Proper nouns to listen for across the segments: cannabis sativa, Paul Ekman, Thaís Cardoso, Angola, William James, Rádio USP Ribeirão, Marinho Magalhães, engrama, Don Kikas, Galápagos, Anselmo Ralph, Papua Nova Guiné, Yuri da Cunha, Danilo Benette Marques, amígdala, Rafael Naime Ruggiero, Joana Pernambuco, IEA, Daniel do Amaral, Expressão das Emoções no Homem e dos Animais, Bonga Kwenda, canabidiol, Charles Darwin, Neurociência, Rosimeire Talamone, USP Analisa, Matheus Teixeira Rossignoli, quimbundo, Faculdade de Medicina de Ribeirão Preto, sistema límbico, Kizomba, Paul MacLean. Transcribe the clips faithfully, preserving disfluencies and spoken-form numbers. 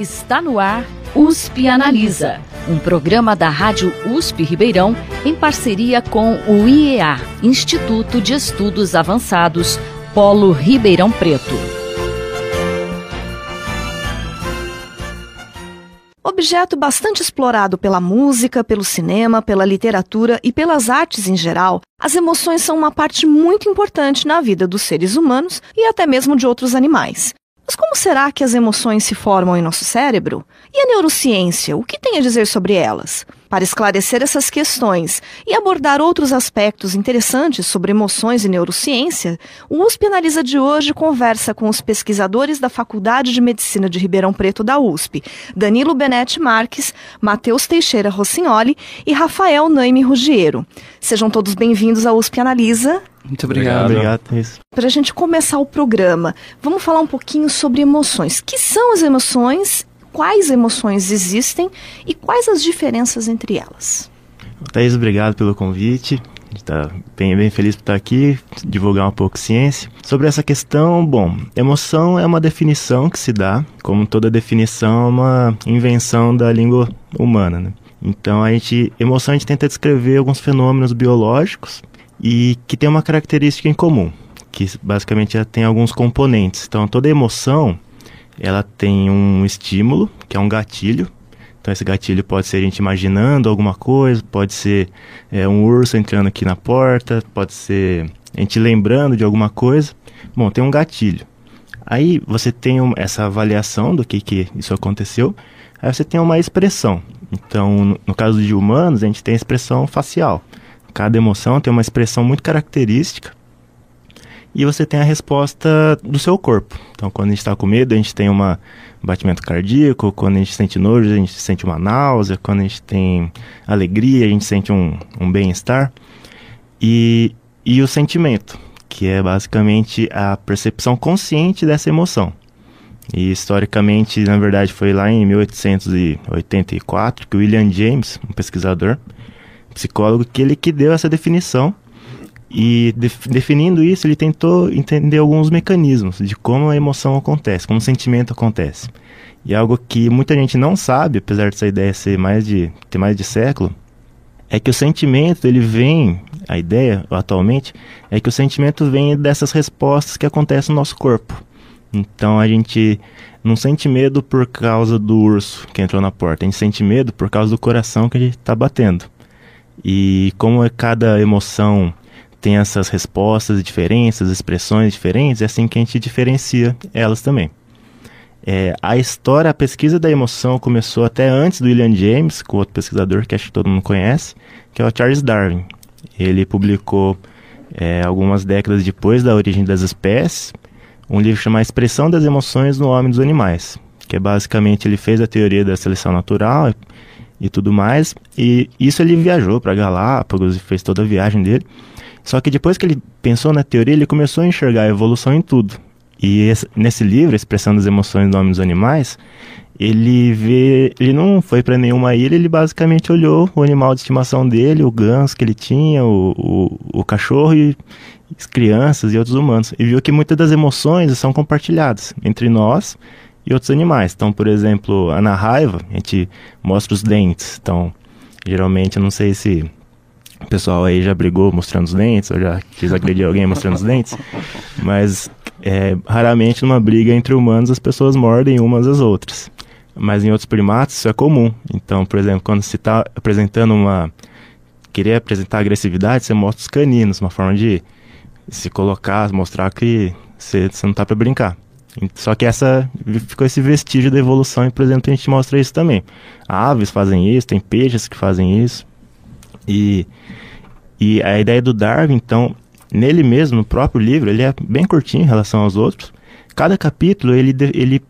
Está no ar U S P Analisa, um programa da Rádio U S P Ribeirão em parceria com o I E A, Instituto de Estudos Avançados, Polo Ribeirão Preto. Objeto bastante explorado pela música, pelo cinema, pela literatura e pelas artes em geral, as emoções são uma parte muito importante na vida dos seres humanos e até mesmo de outros animais. Mas como será que as emoções se formam em nosso cérebro? E a neurociência, o que tem a dizer sobre elas? Para esclarecer essas questões e abordar outros aspectos interessantes sobre emoções e neurociência, o U S P Analisa de hoje conversa com os pesquisadores da Faculdade de Medicina de Ribeirão Preto da U S P, Danilo Benette Marques, Matheus Teixeira Rossignoli e Rafael Naime Ruggiero. Sejam todos bem-vindos ao U S P Analisa. Muito obrigado. Obrigado, Thaís. Para a gente começar o programa, vamos falar um pouquinho sobre emoções. Que são as emoções, quais emoções existem e quais as diferenças entre elas? Thaís, obrigado pelo convite. A gente tá bem, bem feliz por estar aqui, divulgar um pouco de ciência. Sobre essa questão, bom, emoção é uma definição que se dá, como toda definição, é uma invenção da língua humana, né? Então, a gente, emoção a gente tenta descrever alguns fenômenos biológicos e que tem uma característica em comum, que basicamente ela tem alguns componentes. Então, toda emoção, ela tem um estímulo, que é um gatilho. Então, esse gatilho pode ser a gente imaginando alguma coisa, pode ser é, um urso entrando aqui na porta, pode ser a gente lembrando de alguma coisa. Bom, tem um gatilho. Aí, você tem um, essa avaliação do que, que isso aconteceu, aí você tem uma expressão. Então, no, no caso de humanos, a gente tem a expressão facial. Cada emoção tem uma expressão muito característica e você tem a resposta do seu corpo. Então, quando a gente está com medo, a gente tem um batimento cardíaco, quando a gente sente nojo, a gente sente uma náusea, quando a gente tem alegria, a gente sente um, um bem-estar. E, e o sentimento, que é basicamente a percepção consciente dessa emoção. E, historicamente, na verdade, foi lá em mil oitocentos e oitenta e quatro que o William James, um pesquisador, psicólogo, que ele que deu essa definição e de, definindo isso ele tentou entender alguns mecanismos de como a emoção acontece, como o sentimento acontece. E algo que muita gente não sabe, apesar dessa ideia ser mais de, ter mais de século, é que o sentimento, ele vem, a ideia atualmente, é que o sentimento vem dessas respostas que acontecem no nosso corpo. Então a gente não sente medo por causa do urso que entrou na porta, a gente sente medo por causa do coração que a gente está batendo. E como cada emoção tem essas respostas diferentes, expressões diferentes, é assim que a gente diferencia elas também. É, a história, a pesquisa da emoção começou até antes do William James, com outro pesquisador que acho que todo mundo conhece, que é o Charles Darwin. Ele publicou, é, algumas décadas depois da Origem das Espécies, um livro chamado Expressão das Emoções no Homem e dos Animais, que é basicamente ele fez a teoria da seleção natural e tudo mais, e isso ele viajou para Galápagos e fez toda a viagem dele. Só que depois que ele pensou na teoria, ele começou a enxergar a evolução em tudo. E esse, nesse livro, Expressão das Emoções no Homem e dos Animais, ele vê, ele não foi para nenhuma ilha, ele basicamente olhou o animal de estimação dele, o ganso que ele tinha, o, o, o cachorro e as crianças e outros humanos, e viu que muitas das emoções são compartilhadas entre nós e outros animais. Então, por exemplo, na raiva, a gente mostra os dentes. Então, geralmente, eu não sei se o pessoal aí já brigou mostrando os dentes, ou já quis agredir alguém mostrando os dentes, mas é, raramente numa briga entre humanos as pessoas mordem umas às outras. Mas em outros primatas isso é comum. Então, por exemplo, quando se está apresentando uma... querer apresentar agressividade, você mostra os caninos, uma forma de se colocar, mostrar que você, você não está para brincar. Só que essa, ficou esse vestígio da evolução e, por exemplo, a gente mostra isso também. Aves fazem isso, tem peixes que fazem isso. E, e a ideia do Darwin, então, nele mesmo, no próprio livro, ele é bem curtinho em relação aos outros. Cada capítulo, ele, ele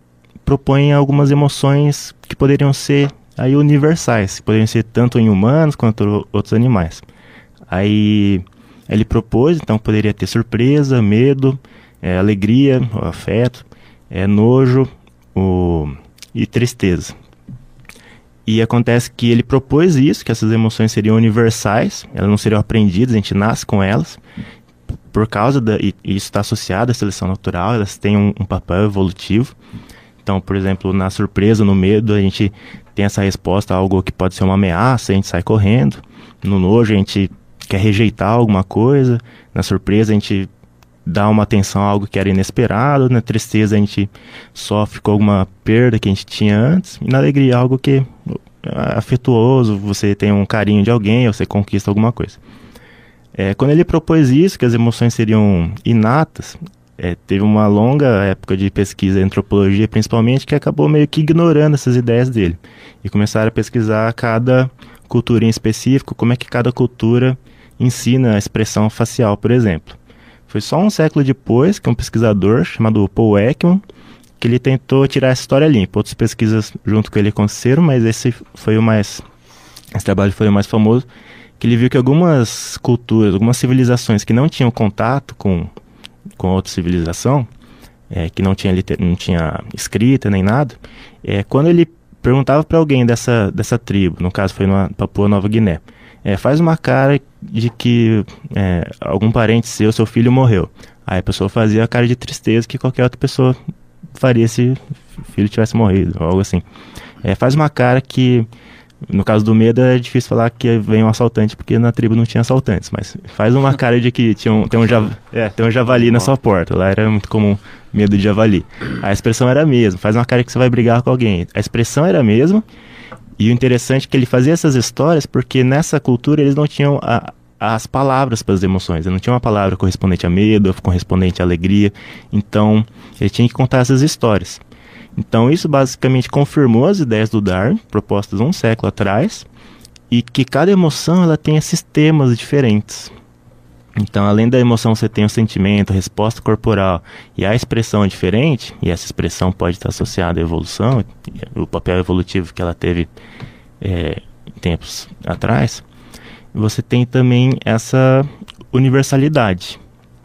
propõe algumas emoções que poderiam ser aí, universais, que poderiam ser tanto em humanos quanto outros animais. Aí ele propôs, então, poderia ter surpresa, medo, é, alegria, afeto, é nojo o... e tristeza. E acontece que ele propôs isso, que essas emoções seriam universais, elas não seriam aprendidas, a gente nasce com elas, por causa da... e isso está associado à seleção natural, elas têm um, um papel evolutivo. Então, por exemplo, na surpresa, no medo, a gente tem essa resposta a algo que pode ser uma ameaça, a gente sai correndo. No nojo, a gente quer rejeitar alguma coisa. Na surpresa, a gente dá uma atenção a algo que era inesperado. Na tristeza, a gente sofre com alguma perda que a gente tinha antes. E na alegria, algo que é afetuoso, você tem um carinho de alguém, ou você conquista alguma coisa. É, quando ele propôs isso, que as emoções seriam inatas, é, teve uma longa época de pesquisa em antropologia, principalmente, que acabou meio que ignorando essas ideias dele. E começaram a pesquisar cada cultura em específico, como é que cada cultura ensina a expressão facial, por exemplo. Foi só um século depois que um pesquisador chamado Paul Ekman, que ele tentou tirar essa história limpa. Outras pesquisas junto com ele aconteceram, mas esse foi o mais... Esse trabalho foi o mais famoso, que ele viu que algumas culturas, algumas civilizações que não tinham contato com, com outra civilização, é, que não tinha, não tinha escrita nem nada, é, quando ele perguntava para alguém dessa, dessa tribo, no caso foi na Papua Nova Guiné, é, faz uma cara de que é, algum parente seu, seu filho morreu. Aí a pessoa fazia a cara de tristeza que qualquer outra pessoa faria se o filho tivesse morrido, ou algo assim. É, faz uma cara que... No caso do medo, é difícil falar que vem um assaltante, porque na tribo não tinha assaltantes. Mas faz uma cara de que tinha um, tem, um jav- é, tem um javali na sua porta. Lá era muito comum medo de javali. A expressão era a mesma. Faz uma cara que você vai brigar com alguém. A expressão era a mesma. E o interessante é que ele fazia essas histórias porque nessa cultura eles não tinham a, as palavras para as emoções. Ele não tinha uma palavra correspondente a medo, correspondente a alegria. Então, ele tinha que contar essas histórias. Então isso basicamente confirmou as ideias do Darwin, propostas um século atrás, e que cada emoção ela tem sistemas diferentes. Então além da emoção você tem o sentimento, a resposta corporal e a expressão é diferente, e essa expressão pode estar associada à evolução, o papel evolutivo que ela teve é, tempos atrás. Você tem também essa universalidade.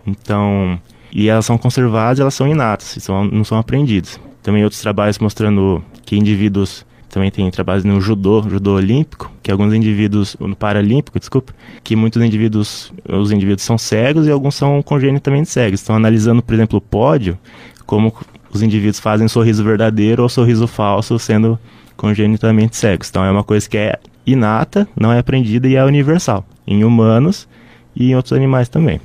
Então, e elas são conservadas, elas são inatas, são, não são aprendidas. Também outros trabalhos mostrando que indivíduos... Também tem trabalhos no judô, judô olímpico, que alguns indivíduos... No paralímpico, desculpa. Que muitos indivíduos... Os indivíduos são cegos e alguns são congenitamente cegos. Estão analisando, por exemplo, o pódio, como os indivíduos fazem sorriso verdadeiro ou sorriso falso sendo congenitamente cegos. Então é uma coisa que é inata, não é aprendida e é universal. Em humanos e em outros animais também.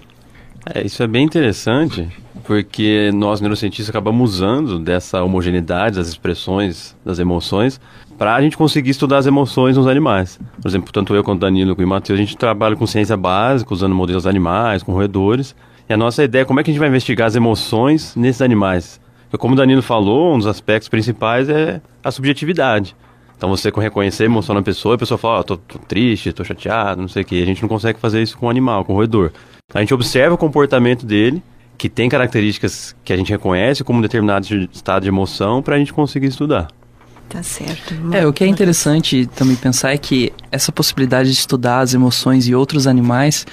É, isso é bem interessante... Porque nós, neurocientistas, acabamos usando dessa homogeneidade das expressões, das emoções, para a gente conseguir estudar as emoções nos animais. Por exemplo, tanto eu quanto o Danilo e o Matheus, a gente trabalha com ciência básica, usando modelos de animais, com roedores. E a nossa ideia é como é que a gente vai investigar as emoções nesses animais. Porque como o Danilo falou, um dos aspectos principais é a subjetividade. Então você reconhecer a emoção na pessoa, a pessoa fala, ó, oh, tô, tô triste, tô chateado, não sei o quê. A gente não consegue fazer isso com o animal, com o roedor. A gente observa o comportamento dele, que tem características que a gente reconhece como um determinado estado de emoção para a gente conseguir estudar. Tá certo. É, o que é interessante também pensar é que essa possibilidade de estudar as emoções e outros animais,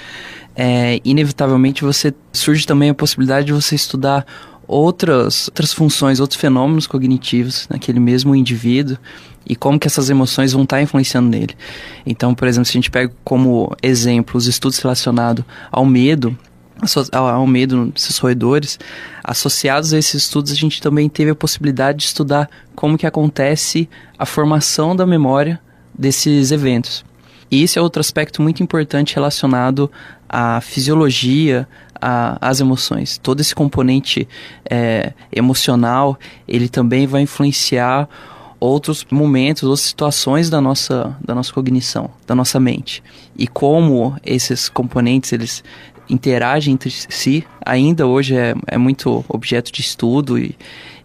é, inevitavelmente você surge também a possibilidade de você estudar outras, outras funções, outros fenômenos cognitivos naquele mesmo indivíduo e como que essas emoções vão estar influenciando nele. Então, por exemplo, se a gente pega como exemplo os estudos relacionados ao medo, ao medo desses roedores, associados a esses estudos, a gente também teve a possibilidade de estudar como que acontece a formação da memória desses eventos. E esse é outro aspecto muito importante relacionado à fisiologia, à, às emoções. Todo esse componente é, emocional, ele também vai influenciar outros momentos, outras situações da nossa, da nossa cognição, da nossa mente. E como esses componentes, eles... interagem entre si, ainda hoje é, é muito objeto de estudo e,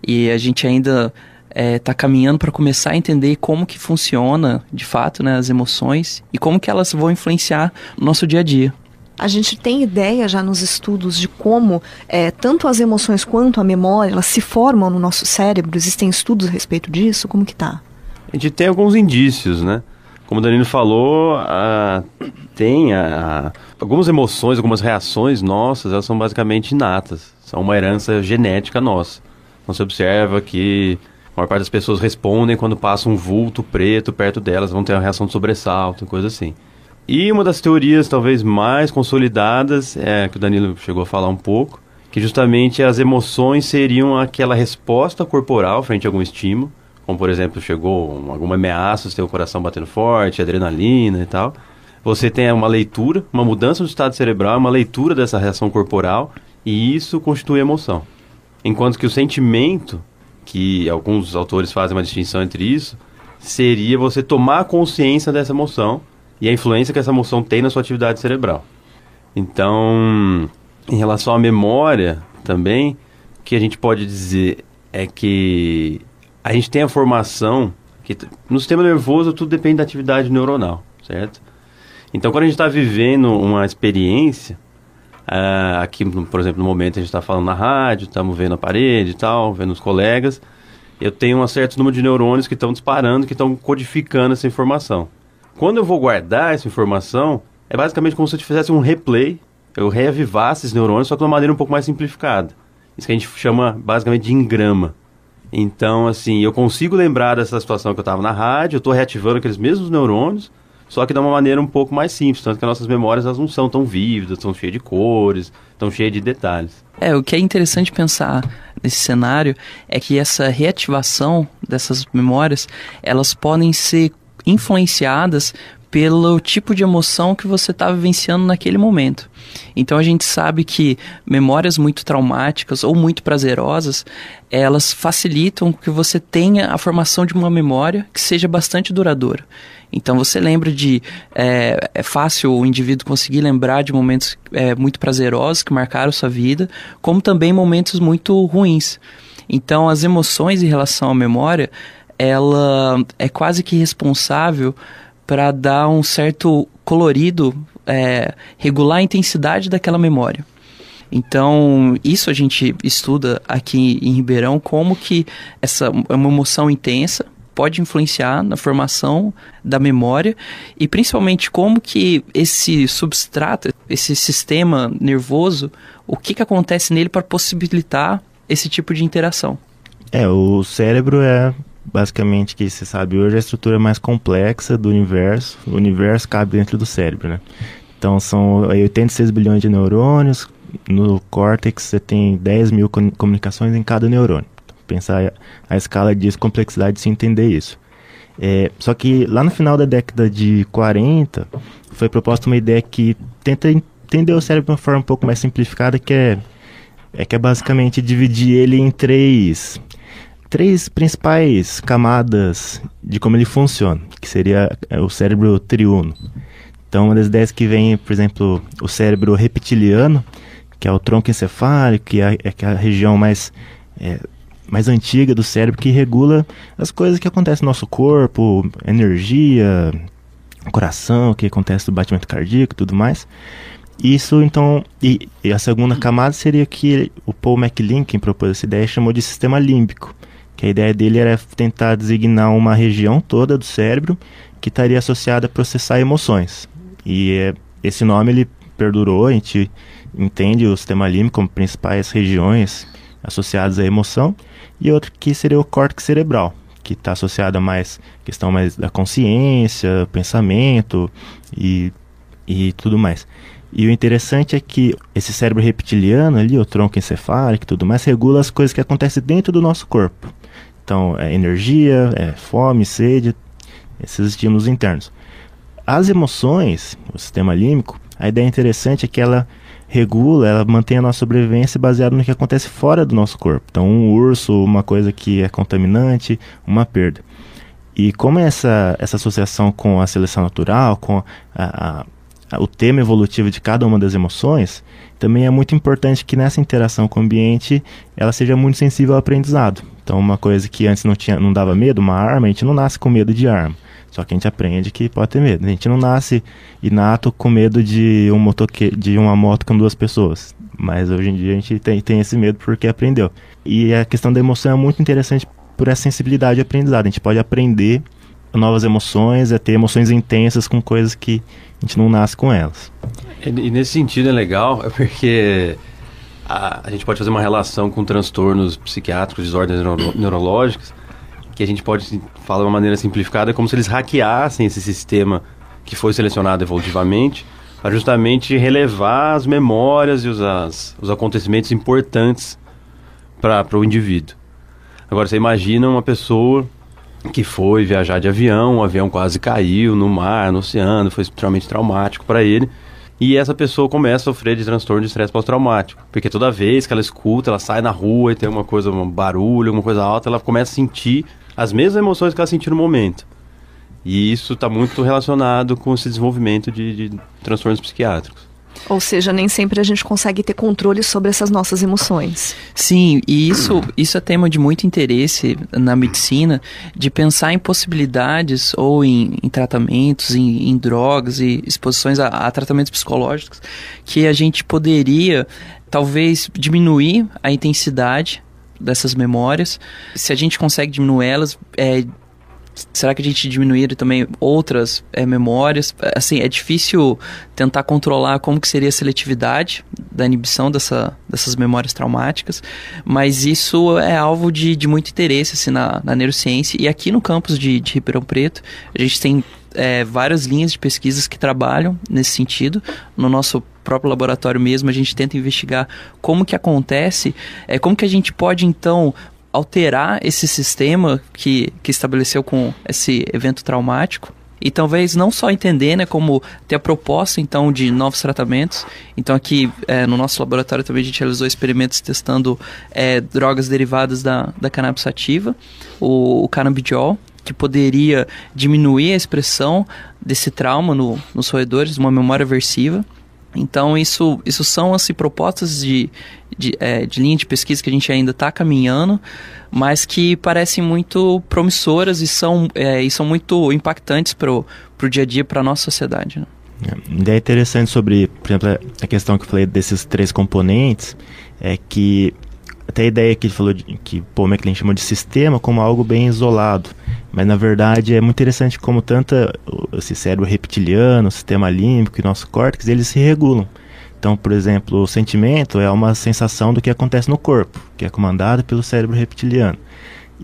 e a gente ainda está é, caminhando para começar a entender como que funciona, de fato, né, as emoções e como que elas vão influenciar o nosso dia a dia. A gente tem ideia já nos estudos de como é, tanto as emoções quanto a memória, elas se formam no nosso cérebro? Existem estudos a respeito disso? Como que tá? A gente tem alguns indícios, né? Como o Danilo falou, a, tem a, a, algumas emoções, algumas reações nossas, elas são basicamente inatas. São uma herança genética nossa. Então você observa que a maior parte das pessoas respondem quando passa um vulto preto perto delas, vão ter uma reação de sobressalto, coisa assim. E uma das teorias talvez mais consolidadas, é, que o Danilo chegou a falar um pouco, que justamente as emoções seriam aquela resposta corporal frente a algum estímulo, como por exemplo, chegou alguma ameaça, você tem o coração batendo forte, adrenalina e tal. Você tem uma leitura, uma mudança do estado cerebral, uma leitura dessa reação corporal, e isso constitui emoção. Enquanto que o sentimento, que alguns autores fazem uma distinção entre isso, seria você tomar consciência dessa emoção e a influência que essa emoção tem na sua atividade cerebral. Então, em relação à memória também, o que a gente pode dizer é que a gente tem a formação, que no sistema nervoso tudo depende da atividade neuronal, certo? Então, quando a gente está vivendo uma experiência, uh, aqui, por exemplo, no momento a gente está falando na rádio, estamos vendo a parede e tal, vendo os colegas, eu tenho um certo número de neurônios que estão disparando, que estão codificando essa informação. Quando eu vou guardar essa informação, é basicamente como se eu fizesse um replay, eu reavivasse esses neurônios, só que de uma maneira um pouco mais simplificada. Isso que a gente chama, basicamente, de engrama. Então, assim, eu consigo lembrar dessa situação que eu estava na rádio, eu estou reativando aqueles mesmos neurônios, só que de uma maneira um pouco mais simples, tanto que as nossas memórias elas não são tão vívidas, são cheias de cores, estão cheias de detalhes. É, o que é interessante pensar nesse cenário é que essa reativação dessas memórias, elas podem ser influenciadas pelo tipo de emoção que você está vivenciando naquele momento. Então a gente sabe que memórias muito traumáticas ou muito prazerosas, elas facilitam que você tenha a formação de uma memória que seja bastante duradoura. Então você lembra de... É, é fácil o indivíduo conseguir lembrar de momentos é, muito prazerosos que marcaram sua vida, como também momentos muito ruins. Então as emoções em relação à memória, ela é quase que responsável para dar um certo colorido, é, regular a intensidade daquela memória. Então, isso a gente estuda aqui em Ribeirão, como que essa uma emoção intensa pode influenciar na formação da memória e, principalmente, como que esse substrato, esse sistema nervoso, o que, que acontece nele para possibilitar esse tipo de interação. É, o cérebro é... basicamente, que você sabe hoje, é a estrutura mais complexa do universo. O universo cabe dentro do cérebro, né? Então, são oitenta e seis bilhões de neurônios. No córtex, você tem dez mil comunicações em cada neurônio. Então, pensar a escala disso, complexidade de se entender isso. É, só que lá no final da década de quarenta, foi proposta uma ideia que tenta entender o cérebro de uma forma um pouco mais simplificada, que é, é, que é basicamente dividir ele em três... três principais camadas de como ele funciona, que seria o cérebro triuno. Então, uma das ideias que vem, por exemplo, o cérebro reptiliano, que é o tronco encefálico, que é a região mais, é, mais antiga do cérebro, que regula as coisas que acontecem no nosso corpo, energia, coração, o que acontece no batimento cardíaco e tudo mais. Isso, então, e, e a segunda camada seria que o Paul MacLean, quem propôs essa ideia, chamou de sistema límbico. Que a ideia dele era tentar designar uma região toda do cérebro que estaria associada a processar emoções. E é, esse nome ele perdurou, a gente entende o sistema límbico como principais regiões associadas à emoção. E outro que seria o córtex cerebral, que está associado a mais questão mais da consciência, pensamento e, e tudo mais. E o interessante é que esse cérebro reptiliano ali, o tronco encefálico e tudo mais, regula as coisas que acontecem dentro do nosso corpo. Então, é energia, é fome, sede, esses estímulos internos. As emoções, o sistema límbico, a ideia interessante é que ela regula, ela mantém a nossa sobrevivência baseada no que acontece fora do nosso corpo. Então, um urso, uma coisa que é contaminante, uma perda. E como essa, essa associação com a seleção natural, com a... a o tema evolutivo de cada uma das emoções, também é muito importante que nessa interação com o ambiente ela seja muito sensível ao aprendizado. Então, uma coisa que antes não tinha, não dava medo, uma arma, a gente não nasce com medo de arma, só que a gente aprende que pode ter medo. A gente não nasce inato com medo de, um motoque, de uma moto com duas pessoas, mas hoje em dia a gente tem, tem esse medo porque aprendeu. E a questão da emoção é muito interessante por essa sensibilidade ao aprendizado. A gente pode aprender novas emoções, é ter emoções intensas com coisas que a gente não nasce com elas. E, e nesse sentido é legal, é porque a, a gente pode fazer uma relação com transtornos psiquiátricos, desordens neuro, neurológicas, que a gente pode falar de uma maneira simplificada, como se eles hackeassem esse sistema que foi selecionado evolutivamente a justamente relevar as memórias e os, as, os acontecimentos importantes para o indivíduo. Agora, você imagina uma pessoa que foi viajar de avião, o avião quase caiu no mar, no oceano, foi extremamente traumático para ele, e essa pessoa começa a sofrer de transtorno de estresse pós-traumático, porque toda vez que ela escuta, ela sai na rua e tem uma coisa, um barulho, alguma coisa alta, ela começa a sentir as mesmas emoções que ela sentiu no momento. E isso está muito relacionado com esse desenvolvimento de, de transtornos psiquiátricos. Ou seja, nem sempre a gente consegue ter controle sobre essas nossas emoções. Sim, e isso, isso é tema de muito interesse na medicina, de pensar em possibilidades ou em, em tratamentos, em, em drogas e exposições a, a tratamentos psicológicos, que a gente poderia, talvez, diminuir a intensidade dessas memórias. Se a gente consegue diminuí-las, é, será que a gente diminuir também outras é, memórias? Assim, é difícil tentar controlar como que seria a seletividade da inibição dessa, dessas memórias traumáticas, mas isso é alvo de, de muito interesse assim, na, na neurociência. E aqui no campus de, de Ribeirão Preto, a gente tem é, várias linhas de pesquisas que trabalham nesse sentido. No nosso próprio laboratório mesmo, a gente tenta investigar como que acontece, é, como que a gente pode, então, alterar esse sistema que, que estabeleceu com esse evento traumático e talvez não só entender, né, como ter a proposta, então, de novos tratamentos. Então, aqui é, no nosso laboratório também a gente realizou experimentos testando é, drogas derivadas da, da cannabis sativa, o, o canabidiol, que poderia diminuir a expressão desse trauma no, nos roedores, uma memória aversiva. Então, isso, isso são assim, propostas de, de, é, de linha de pesquisa que a gente ainda está caminhando, mas que parecem muito promissoras e são, é, e são muito impactantes para o dia a dia, para a nossa sociedade. Né? É interessante sobre, por exemplo, a questão que eu falei desses três componentes, é que até a ideia que ele falou, de, que Paul MacLean chamou de sistema, como algo bem isolado. Mas, na verdade, é muito interessante como tanto esse cérebro reptiliano, o sistema límbico e o nosso córtex, eles se regulam. Então, por exemplo, o sentimento é uma sensação do que acontece no corpo, que é comandado pelo cérebro reptiliano.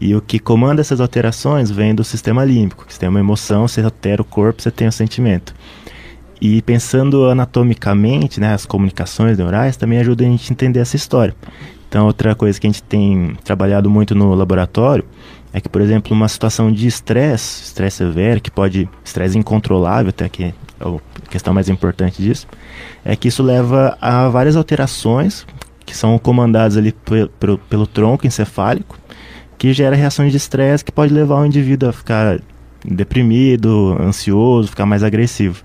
E o que comanda essas alterações vem do sistema límbico, que você tem uma emoção, você altera o corpo, você tem o sentimento. E pensando anatomicamente, né, as comunicações neurais também ajudam a gente a entender essa história. Então, outra coisa que a gente tem trabalhado muito no laboratório é que, por exemplo, uma situação de estresse, estresse severo, que pode, estresse incontrolável, até que é a questão mais importante disso, é que isso leva a várias alterações que são comandadas ali pelo, pelo, pelo tronco encefálico, que gera reações de estresse que pode levar o indivíduo a ficar deprimido, ansioso, ficar mais agressivo.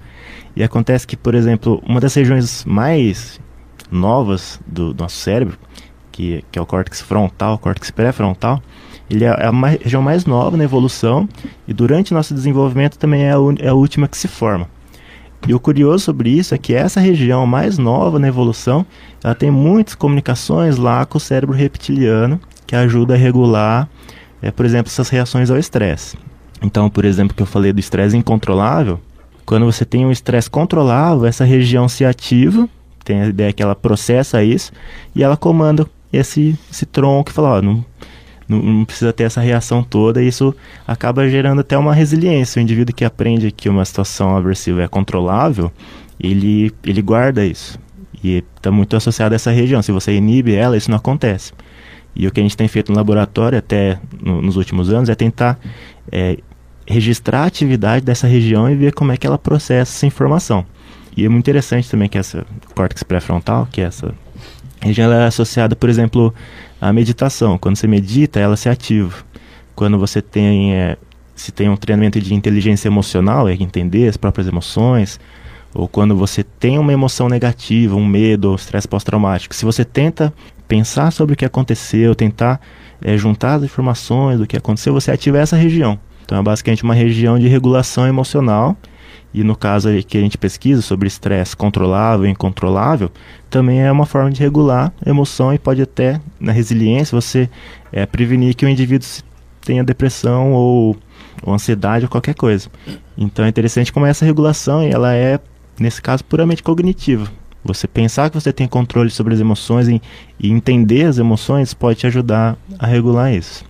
E acontece que, por exemplo, uma das regiões mais novas do, do nosso cérebro, Que, que é o córtex frontal, o córtex pré-frontal, ele é a mais, região mais nova na evolução e durante nosso desenvolvimento também é a, un, é a última que se forma. E o curioso sobre isso é que essa região mais nova na evolução, ela tem muitas comunicações lá com o cérebro reptiliano, que ajuda a regular, é, por exemplo, essas reações ao estresse. Então, por exemplo, que eu falei do estresse incontrolável, quando você tem um estresse controlável, essa região se ativa, tem a ideia que ela processa isso e ela comanda Esse, esse tronco e falar, ó, não, não, não precisa ter essa reação toda, e isso acaba gerando até uma resiliência. O indivíduo que aprende que uma situação aversiva é controlável, ele, ele guarda isso. E está muito associado a essa região. Se você inibe ela, isso não acontece. E o que a gente tem feito no laboratório até no, nos últimos anos é tentar é, registrar a atividade dessa região e ver como é que ela processa essa informação. E é muito interessante também que essa córtex pré-frontal, que é essa região, ela é associada, por exemplo, à meditação. Quando você medita, ela se ativa. Quando você tem, é, se tem um treinamento de inteligência emocional, é entender as próprias emoções, ou quando você tem uma emoção negativa, um medo, ou estresse pós-traumático, se você tenta pensar sobre o que aconteceu, tentar é, juntar as informações do que aconteceu, você ativa essa região. Então é basicamente uma região de regulação emocional. E no caso que a gente pesquisa sobre estresse controlável e incontrolável, também é uma forma de regular a emoção e pode até, na resiliência, você é, prevenir que o indivíduo tenha depressão ou, ou ansiedade ou qualquer coisa. Então é interessante como essa regulação, ela é, nesse caso, puramente cognitiva. Você pensar que você tem controle sobre as emoções e, e entender as emoções pode te ajudar a regular isso.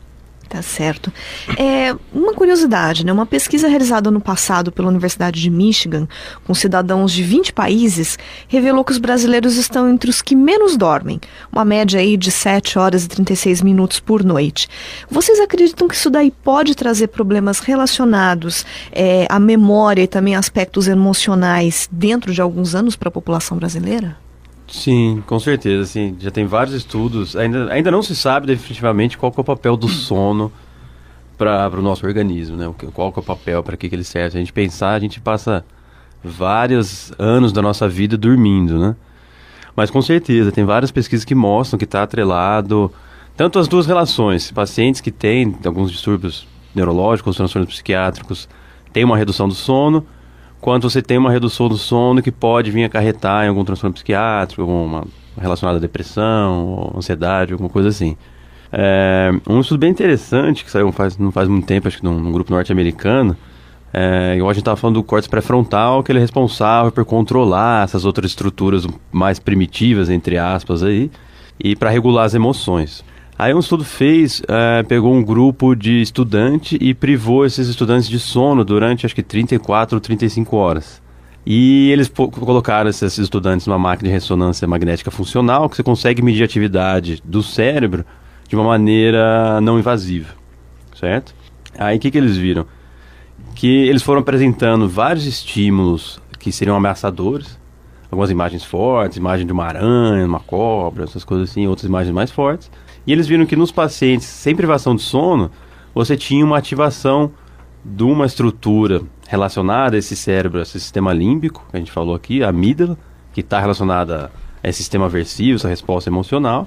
Tá certo. É uma curiosidade, né? Uma pesquisa realizada no passado pela Universidade de Michigan, com cidadãos de vinte países, revelou que os brasileiros estão entre os que menos dormem, uma média aí de sete horas e trinta e seis minutos por noite. Vocês acreditam que isso daí pode trazer problemas relacionados é, à memória e também aspectos emocionais dentro de alguns anos para a população brasileira? Sim, com certeza, sim. Já tem vários estudos. Ainda, ainda não se sabe definitivamente qual que é o papel do sono para o nosso organismo, né? Qual que é o papel, para que, que ele serve. Se a gente pensar, a gente passa vários anos da nossa vida dormindo, né? Mas com certeza, tem várias pesquisas que mostram que está atrelado tanto as duas relações. Pacientes que têm alguns distúrbios neurológicos, transtornos psiquiátricos, têm uma redução do sono, quanto você tem uma redução do sono que pode vir acarretar em algum transtorno psiquiátrico, alguma relacionada à depressão, ou ansiedade, alguma coisa assim. É, um estudo bem interessante, que saiu faz, não faz muito tempo, acho que num, num grupo norte-americano, é, hoje a gente estava falando do córtex pré-frontal, que ele é responsável por controlar essas outras estruturas mais primitivas, entre aspas, aí, e para regular as emoções. Aí um estudo fez, uh, pegou um grupo de estudante e privou esses estudantes de sono durante acho que trinta e quatro ou trinta e cinco horas. E eles colocaram esses estudantes numa máquina de ressonância magnética funcional, que você consegue medir a atividade do cérebro de uma maneira não invasiva, certo? Aí o que, que eles viram? Que eles foram apresentando vários estímulos que seriam ameaçadores, algumas imagens fortes, imagem de uma aranha, uma cobra, essas coisas assim, outras imagens mais fortes. E eles viram que nos pacientes sem privação de sono, você tinha uma ativação de uma estrutura relacionada a esse cérebro, a esse sistema límbico, que a gente falou aqui, a amígdala, que está relacionada a esse sistema aversivo, essa resposta emocional.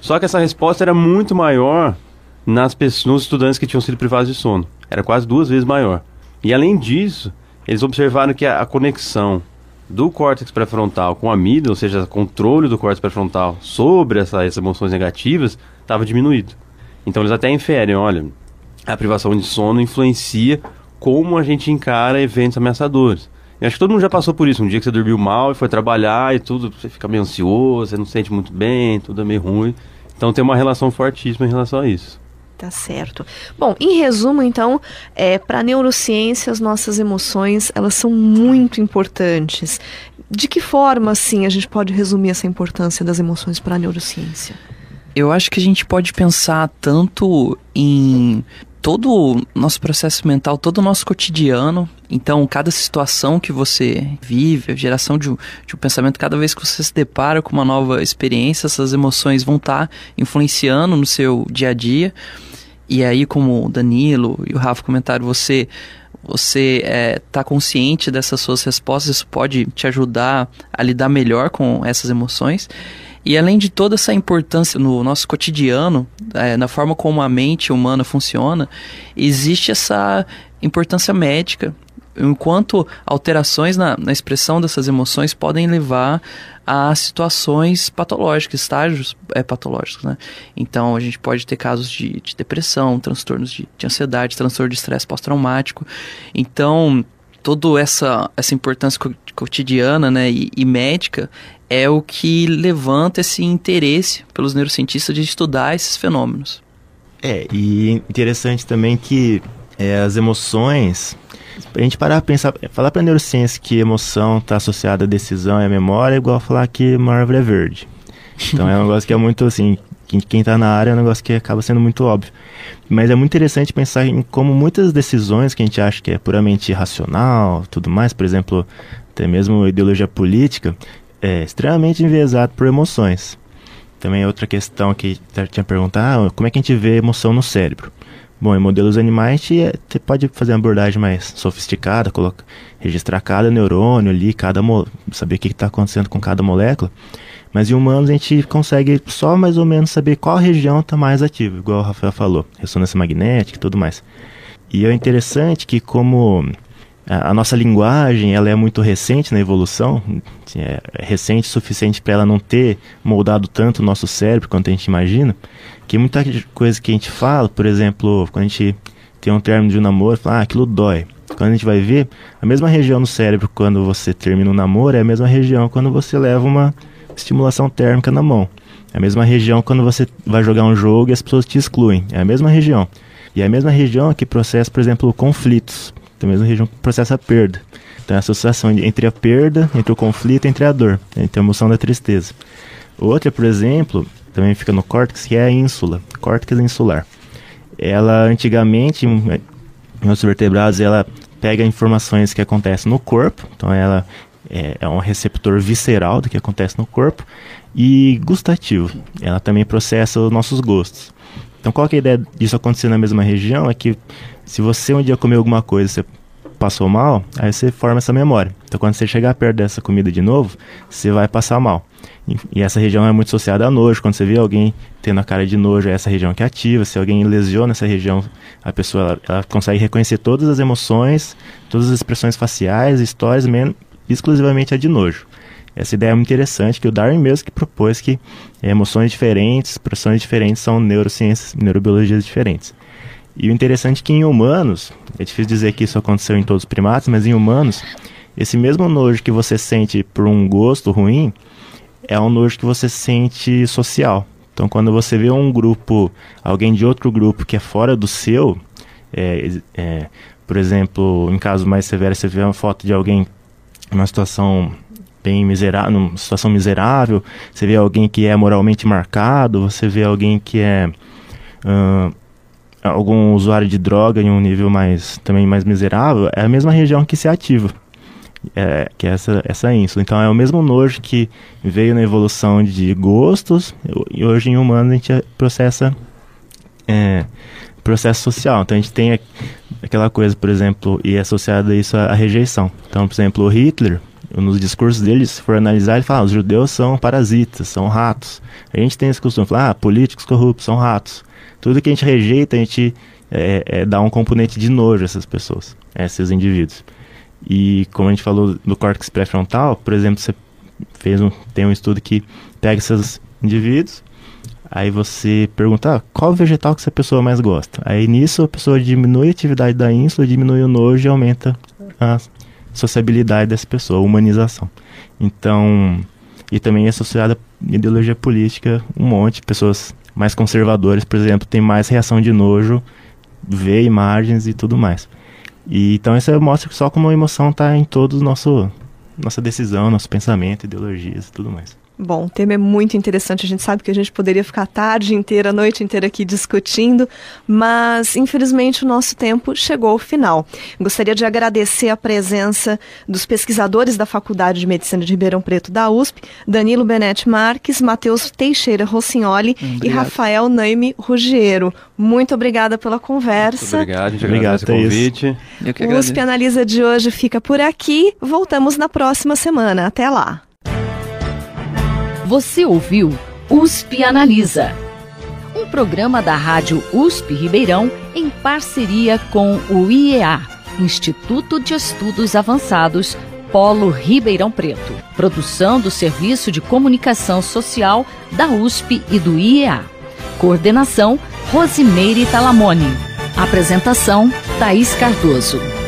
Só que essa resposta era muito maior nas pessoas, nos estudantes que tinham sido privados de sono. Era quase duas vezes maior. E além disso, eles observaram que a, a conexão do córtex pré-frontal com a amígdala, ou seja, o controle do córtex pré-frontal sobre essas emoções negativas, estava diminuído. Então eles até inferem, olha, a privação de sono influencia como a gente encara eventos ameaçadores. Eu acho que todo mundo já passou por isso, um dia que você dormiu mal e foi trabalhar e tudo, você fica meio ansioso, você não se sente muito bem, tudo é meio ruim. Então tem uma relação fortíssima em relação a isso. Tá certo. Bom, em resumo, então, é, para a neurociência, as nossas emoções, elas são muito importantes. De que forma, assim, a gente pode resumir essa importância das emoções para a neurociência? Eu acho que a gente pode pensar tanto em todo o nosso processo mental, todo o nosso cotidiano. Então, cada situação que você vive, a geração de, de um pensamento, cada vez que você se depara com uma nova experiência, essas emoções vão estar influenciando no seu dia a dia. E aí, como o Danilo e o Rafa comentaram, você você é, tá consciente dessas suas respostas, isso pode te ajudar a lidar melhor com essas emoções. E além de toda essa importância no nosso cotidiano, é, na forma como a mente humana funciona, existe essa importância médica, enquanto alterações na, na expressão dessas emoções podem levar a situações patológicas, estágios é, patológicos, né? Então a gente pode ter casos de, de depressão, transtornos de, de ansiedade, transtorno de estresse pós-traumático. Então toda essa, essa importância co- cotidiana, né, e, e médica é o que levanta esse interesse pelos neurocientistas de estudar esses fenômenos. É, e interessante também que é, as emoções, pra gente parar pra pensar, falar pra neurociência que emoção tá associada à decisão e à memória é igual falar que uma árvore é verde. Então é um negócio que é muito assim, quem, quem tá na área é um negócio que acaba sendo muito óbvio. Mas é muito interessante pensar em como muitas decisões que a gente acha que é puramente racional, tudo mais, por exemplo, até mesmo ideologia política, é extremamente enviesado por emoções. Também outra questão que tinha perguntado, ah, como é que a gente vê emoção no cérebro? Bom, em modelos animais, você pode fazer uma abordagem mais sofisticada, colocar, registrar cada neurônio ali, cada mo- saber o que está acontecendo com cada molécula. Mas em humanos a gente consegue só mais ou menos saber qual região está mais ativa, igual o Rafael falou, ressonância magnética e tudo mais. E é interessante que como a nossa linguagem, ela é muito recente na evolução, é recente o suficiente para ela não ter moldado tanto o nosso cérebro quanto a gente imagina, que muita coisa que a gente fala, por exemplo, quando a gente tem um término de um namoro, fala, ah, aquilo dói. Quando a gente vai ver, a mesma região no cérebro quando você termina um namoro é a mesma região quando você leva uma estimulação térmica na mão. É a mesma região quando você vai jogar um jogo e as pessoas te excluem. É a mesma região. E é a mesma região que processa, por exemplo, conflitos. Então, é a mesma região que processa a perda. Então, é a associação entre a perda, entre o conflito, entre a dor, entre a emoção da tristeza. Outra, por exemplo, também fica no córtex, que é a ínsula, córtex insular. Ela, antigamente, em outros vertebrados, ela pega informações que acontecem no corpo, então ela é, é um receptor visceral do que acontece no corpo, e gustativo, ela também processa os nossos gostos. Então, qual que é a ideia disso acontecer na mesma região? É que se você um dia comeu alguma coisa, você passou mal, aí você forma essa memória. Então, quando você chegar perto dessa comida de novo, você vai passar mal. E, e essa região é muito associada a nojo. Quando você vê alguém tendo a cara de nojo, é essa região que ativa. Se alguém lesiona essa região, a pessoa ela, ela consegue reconhecer todas as emoções, todas as expressões faciais, histórias, menos, exclusivamente a de nojo. Essa ideia é muito interessante, que o Darwin mesmo que propôs que é, emoções diferentes, expressões diferentes são neurociências, neurobiologias diferentes. E o interessante é que em humanos, é difícil dizer que isso aconteceu em todos os primatas, mas em humanos, esse mesmo nojo que você sente por um gosto ruim, é um nojo que você sente social. Então, quando você vê um grupo, alguém de outro grupo que é fora do seu, é, é, por exemplo, em casos mais severos, você vê uma foto de alguém numa situação bem miserável, numa situação miserável, você vê alguém que é moralmente marcado, você vê alguém que é... Uh, algum usuário de droga em um nível mais também mais miserável, é a mesma região que se ativa, é, que é essa, essa ínsula. Então é o mesmo nojo que veio na evolução de gostos, e hoje em humanos a gente processa é, processo social. Então a gente tem aquela coisa, por exemplo, e é associada isso à rejeição. Então, por exemplo, o Hitler, nos discursos dele, se for analisar, ele fala, ah, os judeus são parasitas, são ratos. A gente tem esse costume, falar, ah, políticos corruptos são ratos. Tudo que a gente rejeita, a gente é, é, dá um componente de nojo a essas pessoas, a esses indivíduos. E como a gente falou do córtex pré-frontal, por exemplo, você fez um, tem um estudo que pega esses indivíduos, aí você pergunta, ah, qual vegetal que essa pessoa mais gosta? Aí nisso a pessoa diminui a atividade da ínsula, diminui o nojo e aumenta a sociabilidade dessa pessoa, a humanização. Então, e também é associada à ideologia política, um monte de pessoas... mais conservadores, por exemplo, tem mais reação de nojo, vê imagens e tudo mais. E, então isso mostra só como a emoção está em toda nossa decisão, nosso pensamento, ideologias e tudo mais. Bom, o tema é muito interessante, a gente sabe que a gente poderia ficar a tarde inteira, a noite inteira aqui discutindo, mas infelizmente o nosso tempo chegou ao final. Gostaria de agradecer a presença dos pesquisadores da Faculdade de Medicina de Ribeirão Preto da U S P, Danilo Benette Marques, Matheus Teixeira Rossignoli e Rafael Naime Ruggiero. Muito obrigada pela conversa. Muito obrigado, gente, obrigado pelo convite. Eu que agradeço. O U S P Analisa de hoje fica por aqui, voltamos na próxima semana, até lá. Você ouviu U S P Analisa, um programa da Rádio U S P Ribeirão em parceria com o I E A, Instituto de Estudos Avançados, Polo Ribeirão Preto. Produção do Serviço de Comunicação Social da U S P e do I E A. Coordenação, Rosimeire Talamone. Apresentação, Thaís Cardoso.